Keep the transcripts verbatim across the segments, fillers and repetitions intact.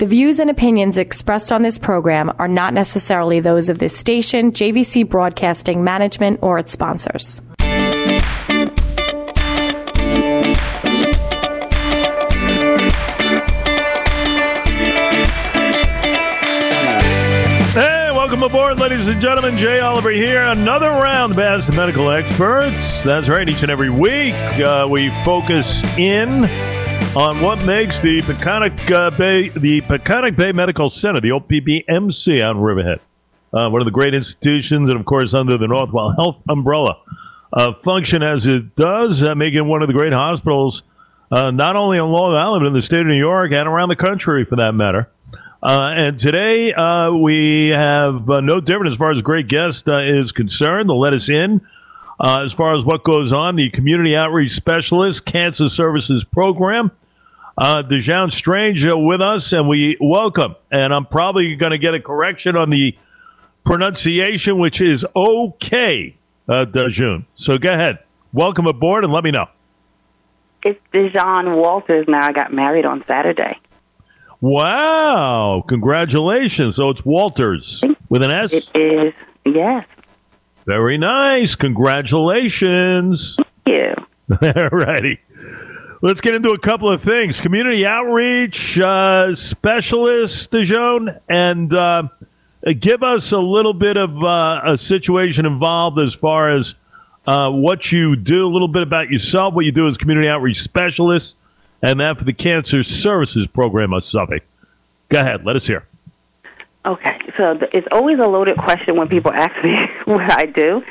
The views and opinions expressed on this program are not necessarily those of this station, J V C Broadcasting Management, or its sponsors. Hey, welcome aboard, ladies and gentlemen. Jay Oliver here. Another round past the medical experts. That's right. Each and every week, uh, we focus in on what makes the Peconic uh, Bay the Peconic Bay Medical Center, the old P B M C out in Riverhead, uh, one of the great institutions, and of course under the Northwell Health umbrella, uh, function as it does, uh, making it one of the great hospitals, uh, not only on Long Island, but in the state of New York and around the country for that matter. Uh, and today uh, we have uh, no different as far as a great guest uh, is concerned. They'll let us in. Uh, as far as what goes on, the Community Outreach Specialist Cancer Services Program, uh, Dejaun Strange uh, with us, and we welcome. And I'm probably going to get a correction on the pronunciation, which is okay, uh, Dejaun. So go ahead. Welcome aboard, and let me know. It's Dejaun Walters now. I got married on Saturday. Wow. Congratulations. So it's Walters with an S? It is, yes. Very nice. Congratulations. Thank you. All righty. Let's get into a couple of things. Community outreach uh, specialist, Dejaun, and uh, give us a little bit of uh, a situation involved as far as uh, what you do, a little bit about yourself, what you do as community outreach specialist, and that for the Cancer Services Program of Suffolk. Go ahead. Let us hear. Okay, so it's always a loaded question when people ask me what I do.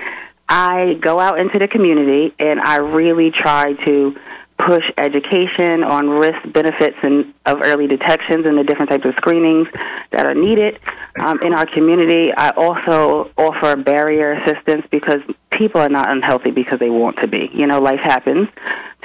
I go out into the community, and I really try to push education on risk benefits and of early detections and the different types of screenings that are needed um, in our community. I also offer barrier assistance because people are not unhealthy because they want to be. You know, life happens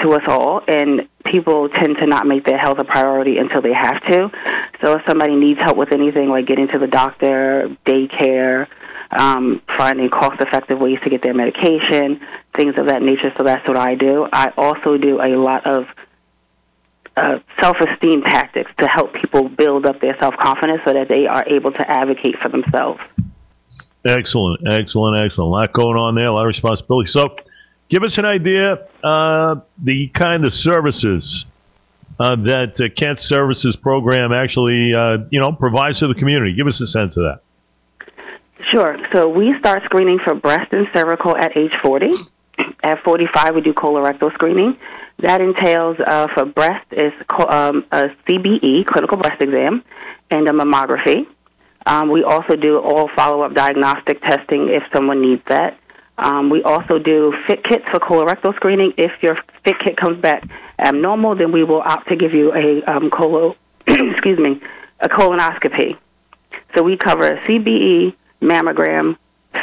to us all, and people tend to not make their health a priority until they have to. So if somebody needs help with anything like getting to the doctor, daycare, um, finding cost-effective ways to get their medication, things of that nature, so that's what I do. I also do a lot of uh, self-esteem tactics to help people build up their self-confidence so that they are able to advocate for themselves. Excellent, excellent, excellent. A lot going on there, a lot of responsibility. So give us an idea uh, the kind of services uh, that the uh, Cancer Services Program actually, uh, you know, provides to the community. Give us a sense of that. Sure. So we start screening for breast and cervical at age forty. At forty-five, we do colorectal screening. That entails uh, for breast is um, a C B E, clinical breast exam, and a mammography. Um, we also do all follow-up diagnostic testing if someone needs that. Um, we also do fit kits for colorectal screening. If your fit kit comes back abnormal, then we will opt to give you a um, colo, excuse me, a colonoscopy. So we cover a C B E, mammogram,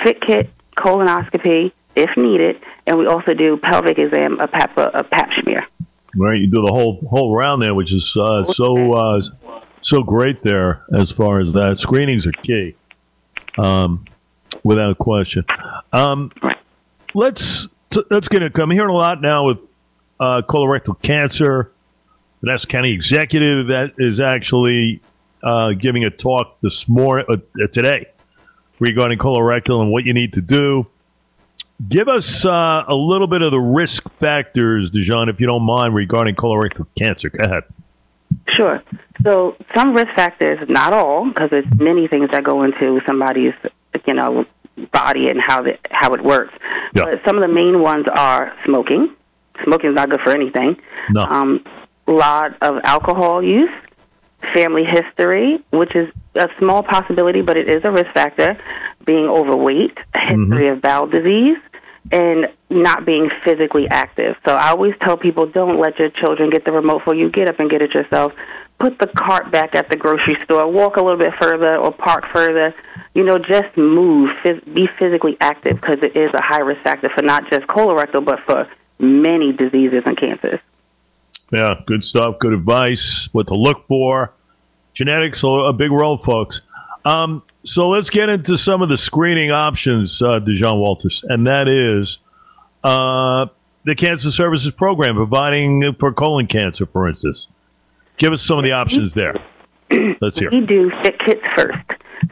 fit kit, colonoscopy if needed, and we also do pelvic exam, a pap, a pap smear. Right, you do the whole whole round there, which is uh, so uh, so great there as far as that screenings are key. Um. Without question. Um, let's t- let's get it. I'm hearing a lot now with uh, colorectal cancer. The Nassau County Executive that is actually uh, giving a talk this morning uh, today regarding colorectal and what you need to do. Give us uh, a little bit of the risk factors, Dejaun, if you don't mind, regarding colorectal cancer. Go ahead. Sure. So some risk factors, not all, because there's many things that go into somebody's, you know, body and how the, how it works. Yeah. But some of the main ones are smoking. Smoking is not good for anything. No. Um, a lot of alcohol use, family history, which is a small possibility, but it is a risk factor, being overweight, history mm-hmm. of bowel disease, and not being physically active. So I always tell people, don't let your children get the remote for you. Get up and get it yourself. Put the cart back at the grocery store, walk a little bit further or park further, you know, just move, phys- be physically active because it is a high-risk factor for not just colorectal but for many diseases and cancers. Yeah, good stuff, good advice, what to look for. Genetics are a big role, folks. Um, so let's get into some of the screening options, uh, Dejaun Walters, and that is uh, the Cancer Services Program, providing for colon cancer, for instance. Give us some of the options there. Let's hear. We do sick kids first.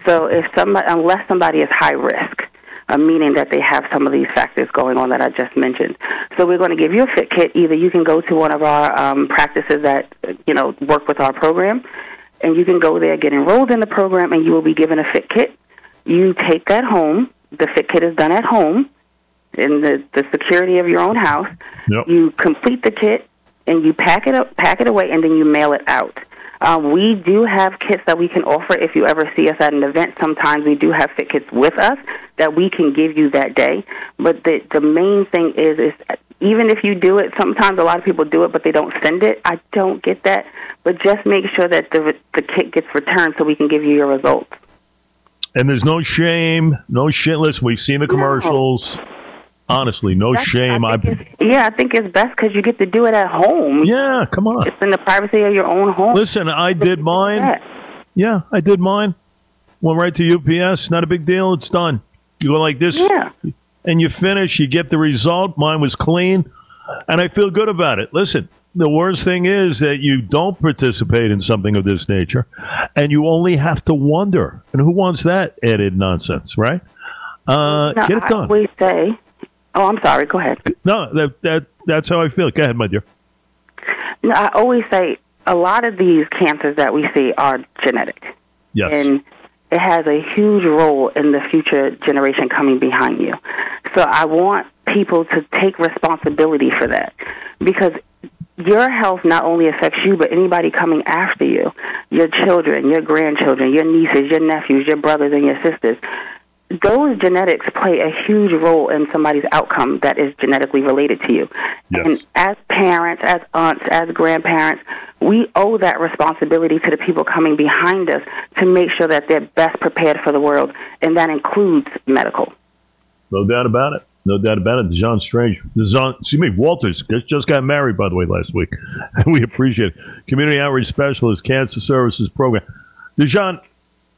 So if somebody, unless somebody is high risk, uh, meaning that they have some of these factors going on that I just mentioned. So we're going to give you a fit kit. Either you can go to one of our um, practices that, you know, work with our program, and you can go there, get enrolled in the program, and you will be given a fit kit. You take that home. The fit kit is done at home in the, the security of your own house. Yep. You complete the kit, and you pack it up, pack it away, and then you mail it out. Uh, we do have kits that we can offer if you ever see us at an event. Sometimes we do have fit kits with us that we can give you that day. But the the main thing is, is even if you do it, sometimes a lot of people do it, but they don't send it. I don't get that. But just make sure that the the kit gets returned so we can give you your results. And there's no shame, no shitless. We've seen the commercials. No. Honestly, no That's, shame. I I, yeah, I think it's best because you get to do it at home. Yeah, come on. It's in the privacy of your own home. Listen, I did mine. Yeah, I did mine. Went right to U P S. Not a big deal. It's done. You go like this. Yeah. And you finish. You get the result. Mine was clean. And I feel good about it. Listen, the worst thing is that you don't participate in something of this nature. And you only have to wonder. And who wants that added nonsense, right? Uh, no, get it done. I always say... Oh, I'm sorry. Go ahead. No, that that that's how I feel. Go ahead, my dear. No, I always say a lot of these cancers that we see are genetic. Yes. And it has a huge role in the future generation coming behind you. So I want people to take responsibility for that because your health not only affects you, but anybody coming after you, your children, your grandchildren, your nieces, your nephews, your brothers, and your sisters. Those genetics play a huge role in somebody's outcome that is genetically related to you. Yes. And as parents, as aunts, as grandparents, we owe that responsibility to the people coming behind us to make sure that they're best prepared for the world, and that includes medical. No doubt about it. No doubt about it. Dejaun Strange, Dejaun, excuse me, Walters just got married, by the way, last week. We appreciate it. Community Outreach Specialist, Cancer Services Program. Dejaun,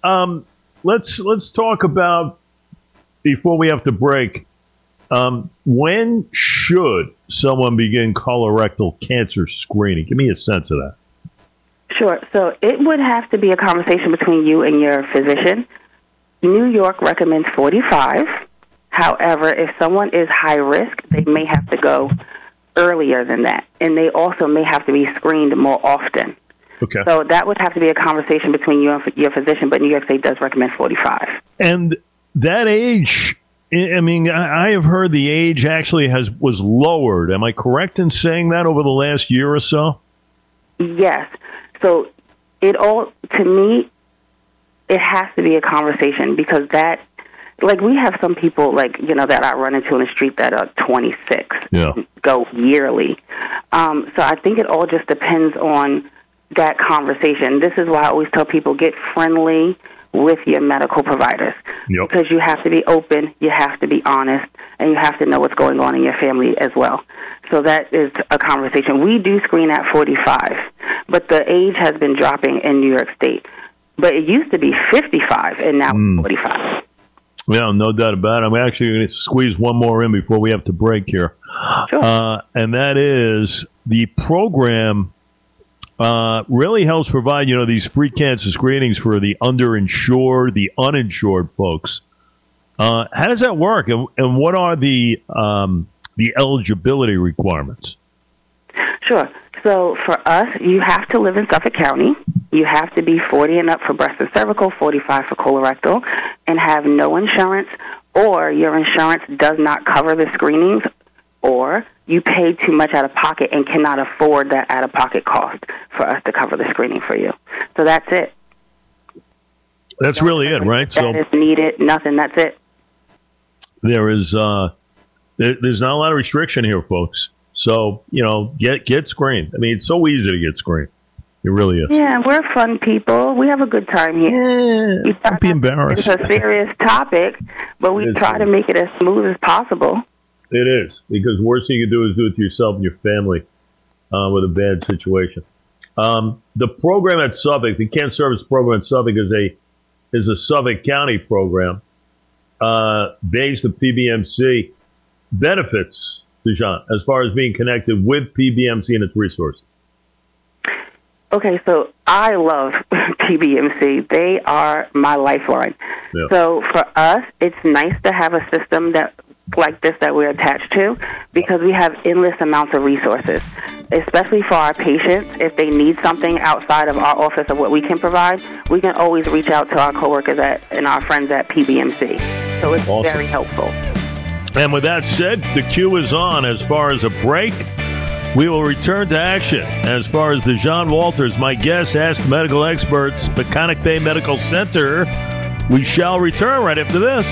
um, let's let's talk about. Before we have to break, um, when should someone begin colorectal cancer screening? Give me a sense of that. Sure. So it would have to be a conversation between you and your physician. New York recommends forty-five. However, if someone is high risk, they may have to go earlier than that, and they also may have to be screened more often. Okay. So that would have to be a conversation between you and your physician, but New York State does recommend forty-five. And that age, I mean, I have heard the age actually has was lowered. Am I correct in saying that over the last year or so? Yes. So it all, to me, it has to be a conversation because that, like, we have some people, like, you know, that I run into in the street that are twenty-six, yeah, go yearly. Um, so I think it all just depends on that conversation. This is why I always tell people, get friendly with your medical providers. Yep. Because you have to be open, you have to be honest, and you have to know what's going on in your family as well. So that is a conversation. We do screen at forty-five, but the age has been dropping in New York State. But it used to be fifty-five, and now mm. forty-five. Yeah, no doubt about it. I'm actually going to squeeze one more in before we have to break here. Sure. Uh, and that is the program... Uh, really helps provide, you know, these free cancer screenings for the underinsured, the uninsured folks. Uh, how does that work, and, and what are the um, the eligibility requirements? Sure. So for us, you have to live in Suffolk County. You have to be forty and up for breast and cervical, forty-five for colorectal, and have no insurance, or your insurance does not cover the screenings, or you pay too much out of pocket and cannot afford that out-of-pocket cost for us to cover the screening for you. So that's it. That's really it, right? That so is needed, nothing, that's it. There is, uh, there, there's not a lot of restriction here, folks. So, you know, get get screened. I mean, it's so easy to get screened. It really is. Yeah, we're fun people. We have a good time here. Yeah, don't be embarrassed. It's a serious topic, but we try to make it as smooth as possible. It is, because the worst thing you can do is do it to yourself and your family uh, with a bad situation. Um, the program at Suffolk, the Cancer Service Program at Suffolk, is a is a Suffolk County program uh, based on P B M C. Benefits, Dejaun, as far as being connected with P B M C and its resources. Okay, so I love P B M C. They are my lifeline. Yeah. So for us, it's nice to have a system that like this that we're attached to, because we have endless amounts of resources, especially for our patients. If they need something outside of our office of what we can provide, we can always reach out to our coworkers at, and our friends at P B M C. So it's awesome. Very helpful. And with that said, the cue is on as far as a break. We will return to action as far as Dejaun Walters, my guest, asked medical experts, Peconic Bay Medical Center. We shall return right after this.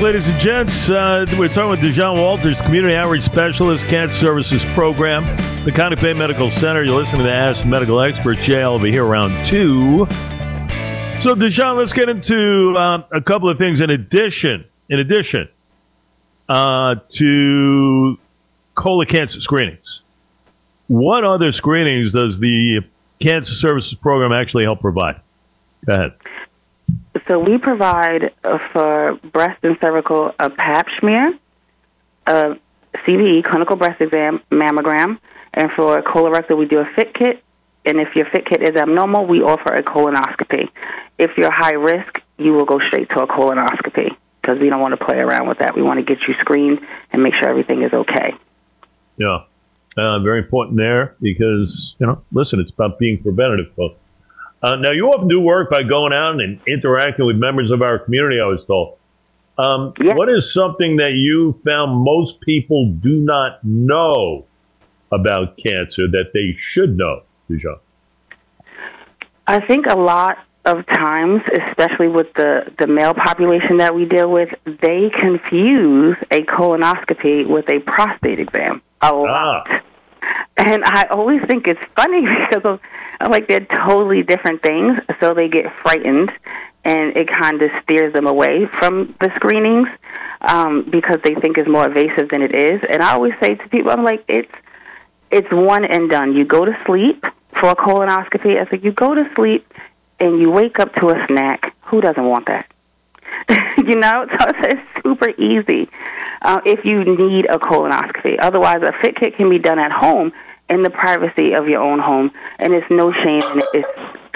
Ladies and gents, uh, we're talking with Dejaun Walters, Community Outreach Specialist, Cancer Services Program, Peconic Bay Medical Center. You're listening to Ask Medical Expert. Jay Oliver here, round two. So, Dejaun, let's get into uh, a couple of things in addition, in addition uh, to colon cancer screenings. What other screenings does the Cancer Services Program actually help provide? Go ahead. So we provide uh, for breast and cervical a pap smear, a C B E, clinical breast exam, mammogram, and for colorectal we do a FIT kit, and if your FIT kit is abnormal, we offer a colonoscopy. If you're high risk, you will go straight to a colonoscopy because we don't want to play around with that. We want to get you screened and make sure everything is okay. Yeah, uh, very important there because, you know, listen, it's about being preventative, folks. Uh, now, you often do work by going out and interacting with members of our community, I was told. Um, yeah. What is something that you found most people do not know about cancer that they should know, Dejaun? I think a lot of times, especially with the, the male population that we deal with, they confuse a colonoscopy with a prostate exam a lot. Ah. And I always think it's funny because of, I'm like, they're totally different things, so they get frightened, and it kind of steers them away from the screenings um, because they think it's more invasive than it is. And I always say to people, I'm like, it's it's one and done. You go to sleep for a colonoscopy. I said, you go to sleep and you wake up to a snack. Who doesn't want that? You know, so it's super easy uh, if you need a colonoscopy. Otherwise, a FIT kit can be done at home in the privacy of your own home, and it's no shame. And it's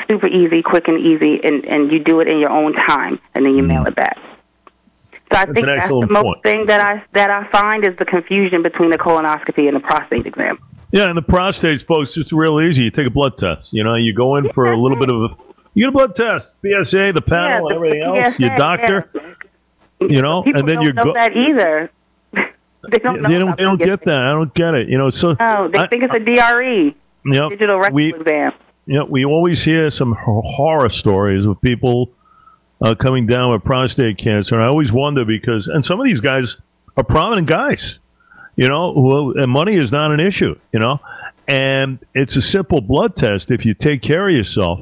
super easy, quick and easy, and, and you do it in your own time, and then you mail it back. So I that's think that's the most point. thing that I that I find is the confusion between the colonoscopy and the prostate exam. Yeah, and the prostates, folks, it's real easy. You take a blood test. You know, you go in for a little bit of a... You get a blood test, P S A, the panel, yeah, the, everything else, P S A, your doctor, yeah. you know, People and then you go. People don't know that either. They don't know They don't, they don't get that. I don't get it. You know, so. No, they I, think it's a D R E, yep, digital rectal we, exam. Yeah, you know, we always hear some horror stories of people uh, coming down with prostate cancer. And I always wonder because, and some of these guys are prominent guys, you know, who, and money is not an issue, you know. And it's a simple blood test if you take care of yourself.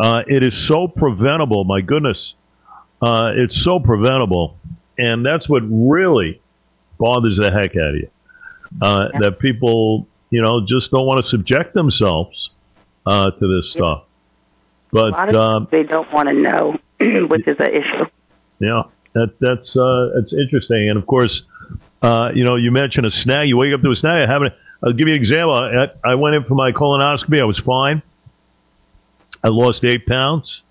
Uh, it is so preventable, my goodness. Uh, it's so preventable. And that's what really bothers the heck out of you. Uh, yeah. That people, you know, just don't want to subject themselves uh, to this stuff. But a lot of um, they don't want to know, which is an issue. Yeah, that, that's uh, that's interesting. And, of course, uh, you know, you mentioned a snag. You wake up to a snag. Having, I'll give you an example. I, I went in for my colonoscopy. I was fine. I lost eight pounds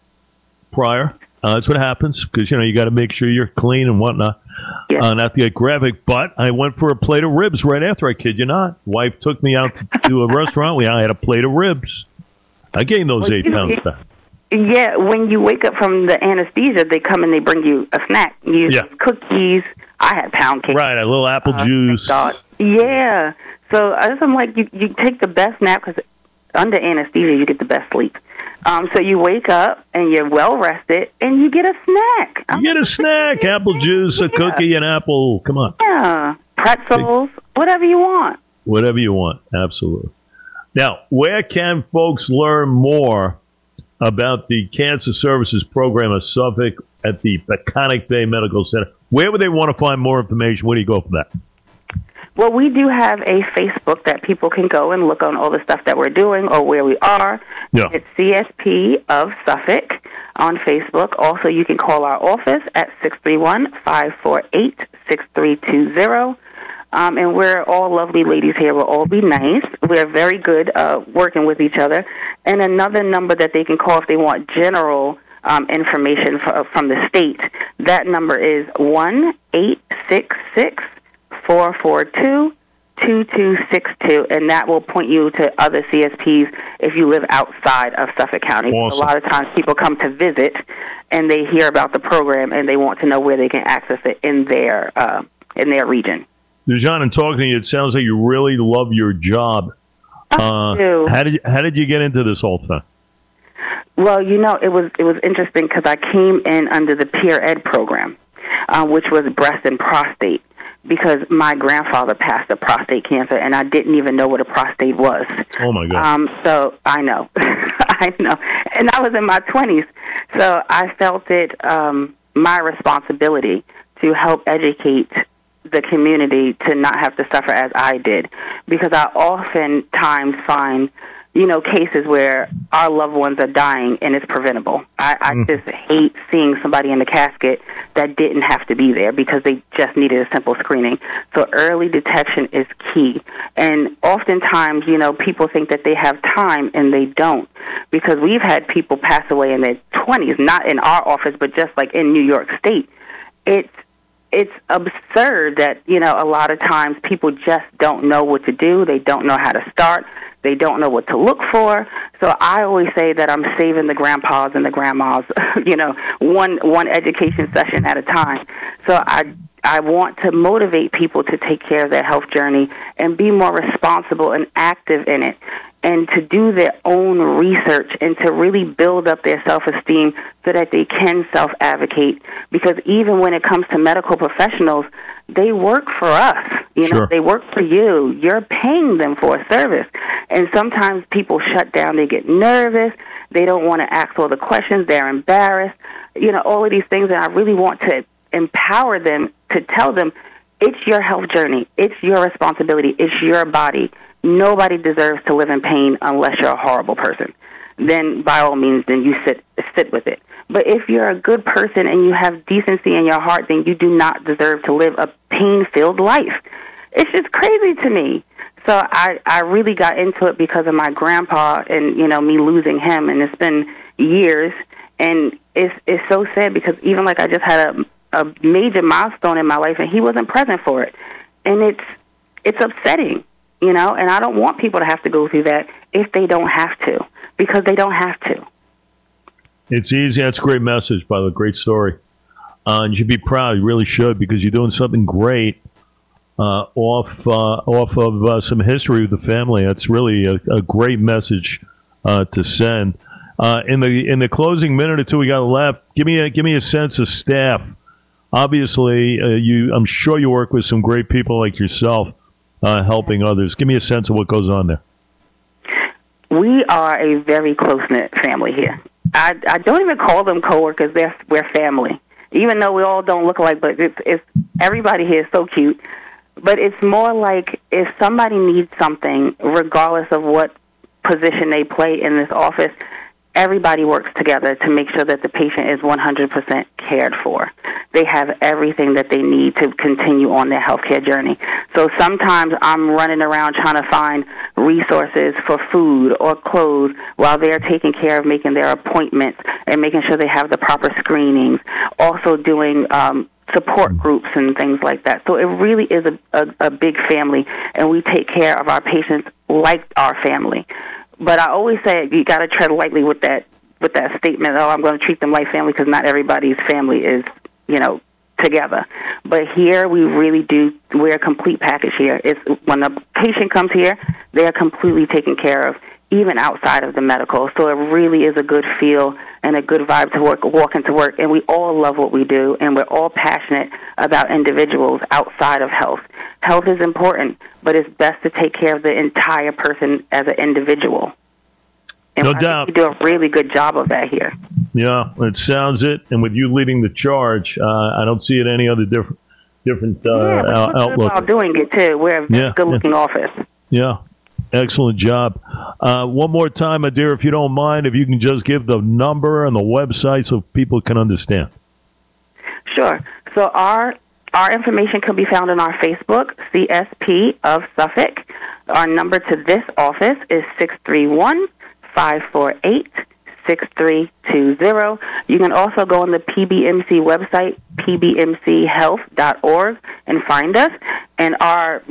prior. Uh, that's what happens because, you know, you got to make sure you're clean and whatnot. Yeah. Uh, not to get graphic, but I went for a plate of ribs right after. I kid you not. Wife took me out to, to a restaurant. We I had a plate of ribs. I gained those well, eight you, pounds you, back. Yeah, when you wake up from the anesthesia, they come and they bring you a snack. You yeah. Cookies. I had pound cake. Right, a little apple uh, juice. Yeah. So I'm like, you, you take the best nap because under anesthesia, you get the best sleep. Um, so you wake up and you're well rested and you get a snack. You get a snack, apple juice, a cookie, an apple. Come on. Yeah. Pretzels, whatever you want. Whatever you want. Absolutely. Now, where can folks learn more about the Cancer Services Program of Suffolk at the Peconic Bay Medical Center? Where would they want to find more information? Where do you go for that? Well, we do have a Facebook that people can go and look on all the stuff that we're doing or where we are. Yeah. It's C S P of Suffolk on Facebook. Also, you can call our office at six three one, five four eight, six three two zero. Um, and we're all lovely ladies here. We'll all be nice. We're very good uh, working with each other. And another number that they can call if they want general um, information for, from the state, that number is one eight six six, four four two, two two six two, and that will point you to other C S Ps if you live outside of Suffolk County. Awesome. A lot of times people come to visit, and they hear about the program, and they want to know where they can access it in their uh, in their region. Dejaun, in talking to you, it sounds like you really love your job. I uh, do. How did you, how did you get into this whole thing? Well, you know, it was it was interesting because I came in under the peer ed program, uh, which was breast and prostate. Because my grandfather passed of prostate cancer, and I didn't even know what a prostate was. Oh, my God. Um, so I know. I know. And I was in my twenties. So I felt it um, my responsibility to help educate the community to not have to suffer as I did. Because I oftentimes find, you know, cases where our loved ones are dying and it's preventable. I, I mm. just hate seeing somebody in the casket that didn't have to be there because they just needed a simple screening. So early detection is key. And oftentimes, you know, people think that they have time and they don't, because we've had people pass away in their twenties, not in our office, but just like in New York State. It's It's absurd that, you know, a lot of times people just don't know what to do. They don't know how to start. They don't know what to look for. So I always say that I'm saving the grandpas and the grandmas, you know, one one education session at a time. So I I want to motivate people to take care of their health journey and be more responsible and active in it, and to do their own research and to really build up their self-esteem so that they can self-advocate. Because even when it comes to medical professionals, they work for us. You know, sure. They work for you. You're paying them for a service. And sometimes people shut down. They get nervous. They don't want to ask all the questions. They're embarrassed. You know, all of these things. And I really want to empower them to tell them, it's your health journey. It's your responsibility. It's your body. Nobody deserves to live in pain unless you're a horrible person. Then, by all means, then you sit sit with it. But if you're a good person and you have decency in your heart, then you do not deserve to live a pain-filled life. It's just crazy to me. So I, I really got into it because of my grandpa and, you know, me losing him. And it's been years. And it's, it's so sad because even, like, I just had a a major milestone in my life, and he wasn't present for it. And it's it's upsetting. You know, and I don't want people to have to go through that if they don't have to, because they don't have to. It's easy. That's a great message, by the way. Great story. Uh, and you should be proud. You really should, because you're doing something great uh, off uh, off of uh, some history of the family. That's really a, a great message uh, to send. Uh, in the in the closing minute or two we got left, give me a, give me a sense of staff. Obviously, uh, you I'm sure you work with some great people like yourself. Uh, helping others. Give me a sense of what goes on there. We are a very close-knit family here. I, I don't even call them coworkers. They're, we're family, even though we all don't look alike, but it's, it's, everybody here is so cute. But it's more like if somebody needs something, regardless of what position they play in this office, everybody works together to make sure that the patient is one hundred percent cared for. They have everything that they need to continue on their healthcare journey. So sometimes I'm running around trying to find resources for food or clothes while they're taking care of making their appointments and making sure they have the proper screenings, also doing um, support groups and things like that. So it really is a, a, a big family, and we take care of our patients like our family. But I always say you got to tread lightly with that with that statement. Oh, I'm going to treat them like family, because not everybody's family is, you know, together. But here we really do. We're a complete package here. It's when a patient comes here, they are completely taken care of. even outside of the medical. So it really is a good feel and a good vibe to work, walk into work, and we all love what we do, and we're all passionate about individuals outside of health. Health is important, but it's best to take care of the entire person as an individual. And no doubt. We do a really good job of that here. Yeah, it sounds it. And with you leading the charge, uh, I don't see it any other diff- different uh, yeah, we're out- outlook. We're doing it, too. We're a yeah, good-looking yeah. office. Yeah. Excellent job. Uh, one more time, my dear, if you don't mind, if you can just give the number and the website so people can understand. Sure. So our our information can be found on our Facebook, C S P of Suffolk. Our number to this office is six three one, five four eight, six three two zero. You can also go on the P B M C website, p b m c health dot org, and find us. And our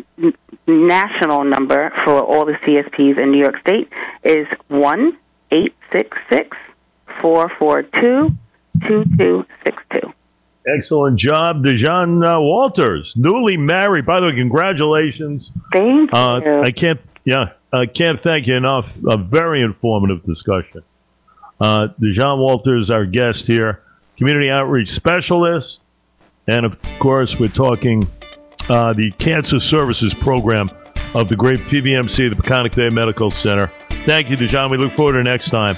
national number for all the C S Ps in New York State is one eight six six, four four two, two two six two. Excellent job, Dejaun uh, Walters, newly married. By the way, congratulations. Thank you. Uh, I can't, yeah, I can't thank you enough. A very informative discussion. Uh, Dejaun Walters, our guest here, community outreach specialist, and of course, we're talking Uh, the Cancer Services Program of the great P B M C, the Peconic Bay Medical Center. Thank you, Dejaun. We look forward to next time.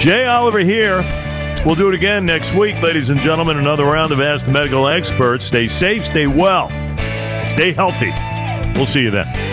Jay Oliver here. We'll do it again next week, ladies and gentlemen. Another round of Ask the Medical Experts. Stay safe, stay well, stay healthy. We'll see you then.